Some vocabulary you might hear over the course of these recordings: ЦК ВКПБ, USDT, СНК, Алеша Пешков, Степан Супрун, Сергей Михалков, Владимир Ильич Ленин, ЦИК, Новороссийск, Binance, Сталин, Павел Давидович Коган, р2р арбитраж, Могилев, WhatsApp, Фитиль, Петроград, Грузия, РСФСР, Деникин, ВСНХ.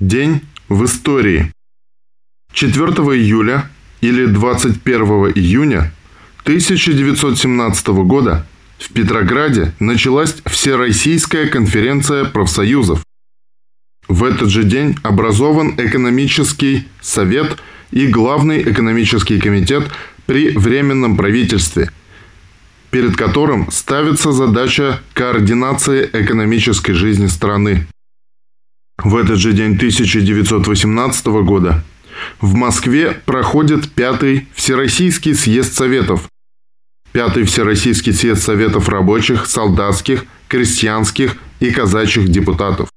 День в истории. 4 июля или 21 июня 1917 года в Петрограде началась Всероссийская конференция профсоюзов. В этот же день образован экономический совет и главный экономический комитет при Временном правительстве, перед которым ставится задача координации экономической жизни страны. В этот же день 1918 года в Москве проходит Пятый Всероссийский съезд Советов. Пятый Всероссийский съезд Советов рабочих, солдатских, крестьянских и казачьих депутатов,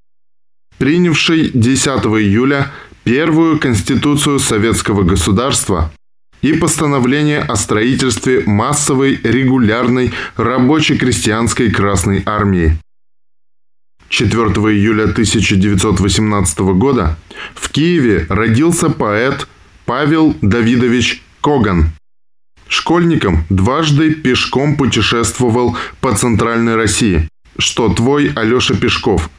принявший 10 июля первую Конституцию Советского государства и постановление о строительстве массовой регулярной рабоче-крестьянской Красной армии. 4 июля 1918 года в Киеве родился поэт Павел Давидович Коган. Школьником дважды пешком путешествовал по Центральной России, что твой Алеша Пешков.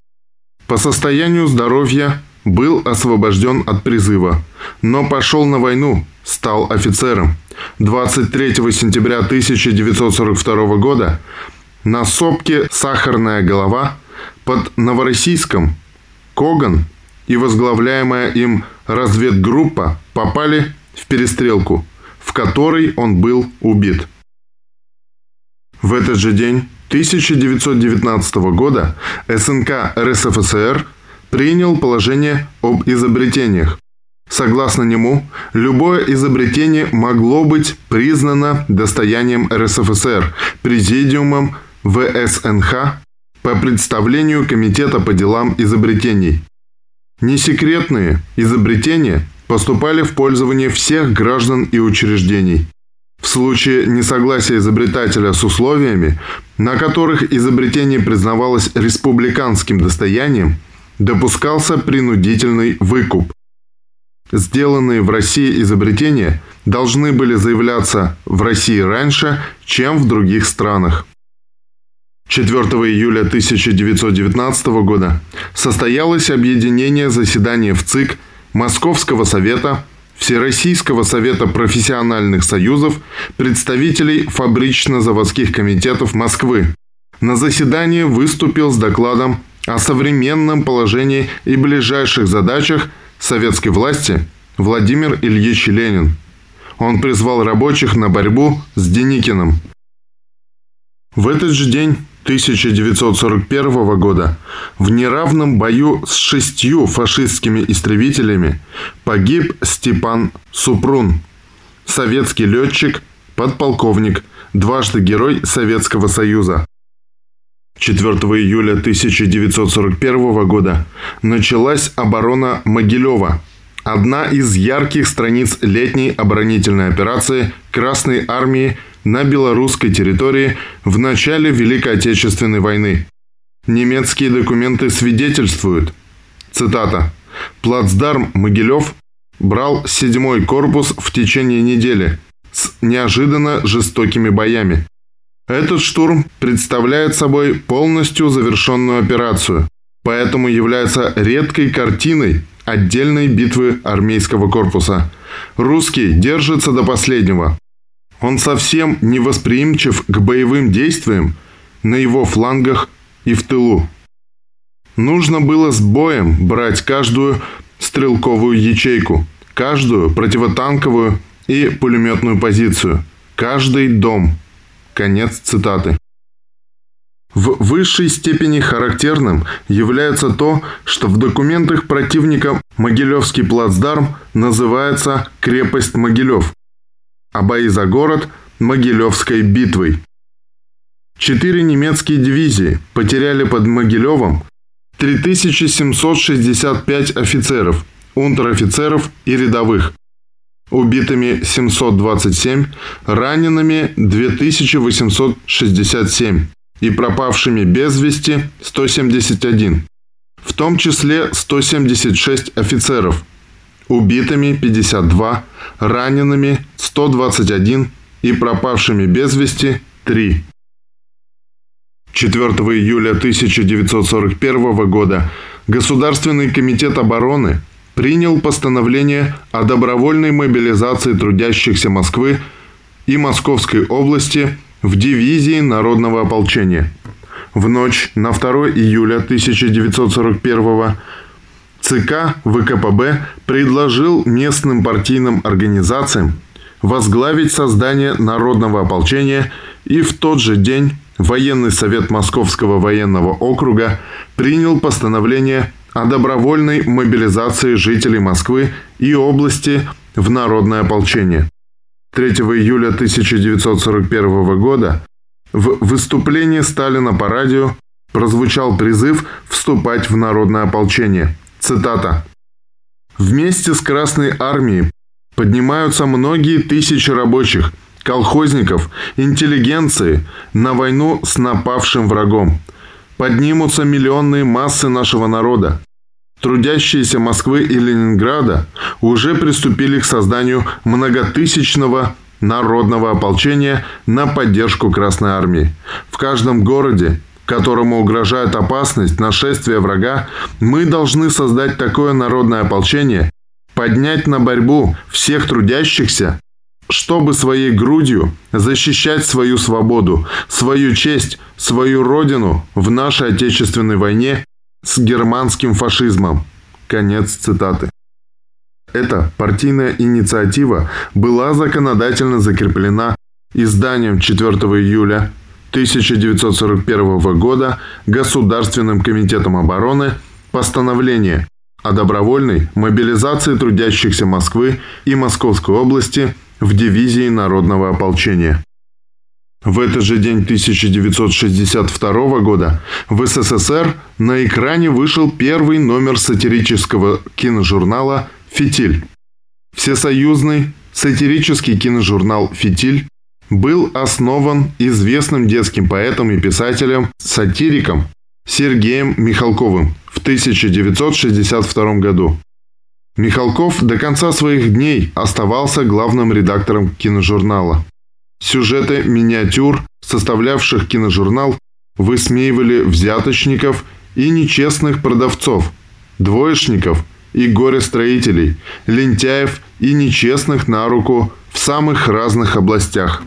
По состоянию здоровья был освобожден от призыва, но пошел на войну, стал офицером. 23 сентября 1942 года на сопке «Сахарная голова» под Новороссийском Коган и возглавляемая им разведгруппа попали в перестрелку, в которой он был убит. В этот же день 1919 года СНК РСФСР принял положение об изобретениях. Согласно нему, любое изобретение могло быть признано достоянием РСФСР президиумом ВСНХ по представлению Комитета по делам изобретений. Несекретные изобретения поступали в пользование всех граждан и учреждений. В случае несогласия изобретателя с условиями, на которых изобретение признавалось республиканским достоянием, допускался принудительный выкуп. Сделанные в России изобретения должны были заявляться в России раньше, чем в других странах. 4 июля 1919 года состоялось объединение заседания в ЦИК Московского совета, Всероссийского совета профессиональных союзов, представителей фабрично-заводских комитетов Москвы. На заседании выступил с докладом о современном положении и ближайших задачах советской власти Владимир Ильич Ленин. Он призвал рабочих на борьбу с Деникиным. В этот же день 1941 года в неравном бою с 6 фашистскими истребителями погиб Степан Супрун, советский летчик, подполковник, дважды Герой Советского Союза. 4 июля 1941 года началась оборона Могилева, одна из ярких страниц летней оборонительной операции Красной армии на белорусской территории в начале Великой Отечественной войны. Немецкие документы свидетельствуют, цитата, «Плацдарм Могилев брал 7-й корпус в течение недели с неожиданно жестокими боями. Этот штурм представляет собой полностью завершенную операцию, поэтому является редкой картиной отдельной битвы армейского корпуса. Русский держится до последнего. Он совсем не восприимчив к боевым действиям на его флангах и в тылу. Нужно было с боем брать каждую стрелковую ячейку, каждую противотанковую и пулеметную позицию, каждый дом». Конец цитаты. В высшей степени характерным является то, что в документах противника Могилевский плацдарм называется «Крепость Могилев», а бои за город – Могилевской битвой. 4 немецкие дивизии потеряли под Могилевом 3765 офицеров, унтер-офицеров и рядовых, убитыми 727, ранеными 2867 и пропавшими без вести 171, в том числе 176 офицеров, убитыми 52, ранеными 121 и пропавшими без вести 3. 4 июля 1941 года Государственный комитет обороны принял постановление о добровольной мобилизации трудящихся Москвы и Московской области в дивизии народного ополчения. В ночь на 2 июля 1941 ЦК ВКПБ предложил местным партийным организациям возглавить создание народного ополчения, и в тот же день Военный совет Московского военного округа принял постановление о добровольной мобилизации жителей Москвы и области в народное ополчение. 3 июля 1941 года в выступлении Сталина по радио прозвучал призыв вступать в народное ополчение. Цитата. «Вместе с Красной армией поднимаются многие тысячи рабочих, колхозников, интеллигенции на войну с напавшим врагом. Поднимутся миллионные массы нашего народа. Трудящиеся Москвы и Ленинграда уже приступили к созданию многотысячного народного ополчения на поддержку Красной армии. В каждом городе, которому угрожает опасность нашествия врага, мы должны создать такое народное ополчение, поднять на борьбу всех трудящихся, чтобы своей грудью защищать свою свободу, свою честь, свою родину в нашей отечественной войне с германским фашизмом». Конец цитаты. Эта партийная инициатива была законодательно закреплена изданием 4 июля 1941 года Государственным комитетом обороны постановление о добровольной мобилизации трудящихся Москвы и Московской области в дивизии народного ополчения. В этот же день 1962 года в СССР на экране вышел первый номер сатирического киножурнала «Фитиль». Всесоюзный сатирический киножурнал «Фитиль» был основан известным детским поэтом и писателем-сатириком Сергеем Михалковым в 1962 году. Михалков до конца своих дней оставался главным редактором киножурнала. Сюжеты миниатюр, составлявших киножурнал, высмеивали взяточников и нечестных продавцов, двоечников и горе-строителей, лентяев и нечестных на руку в самых разных областях.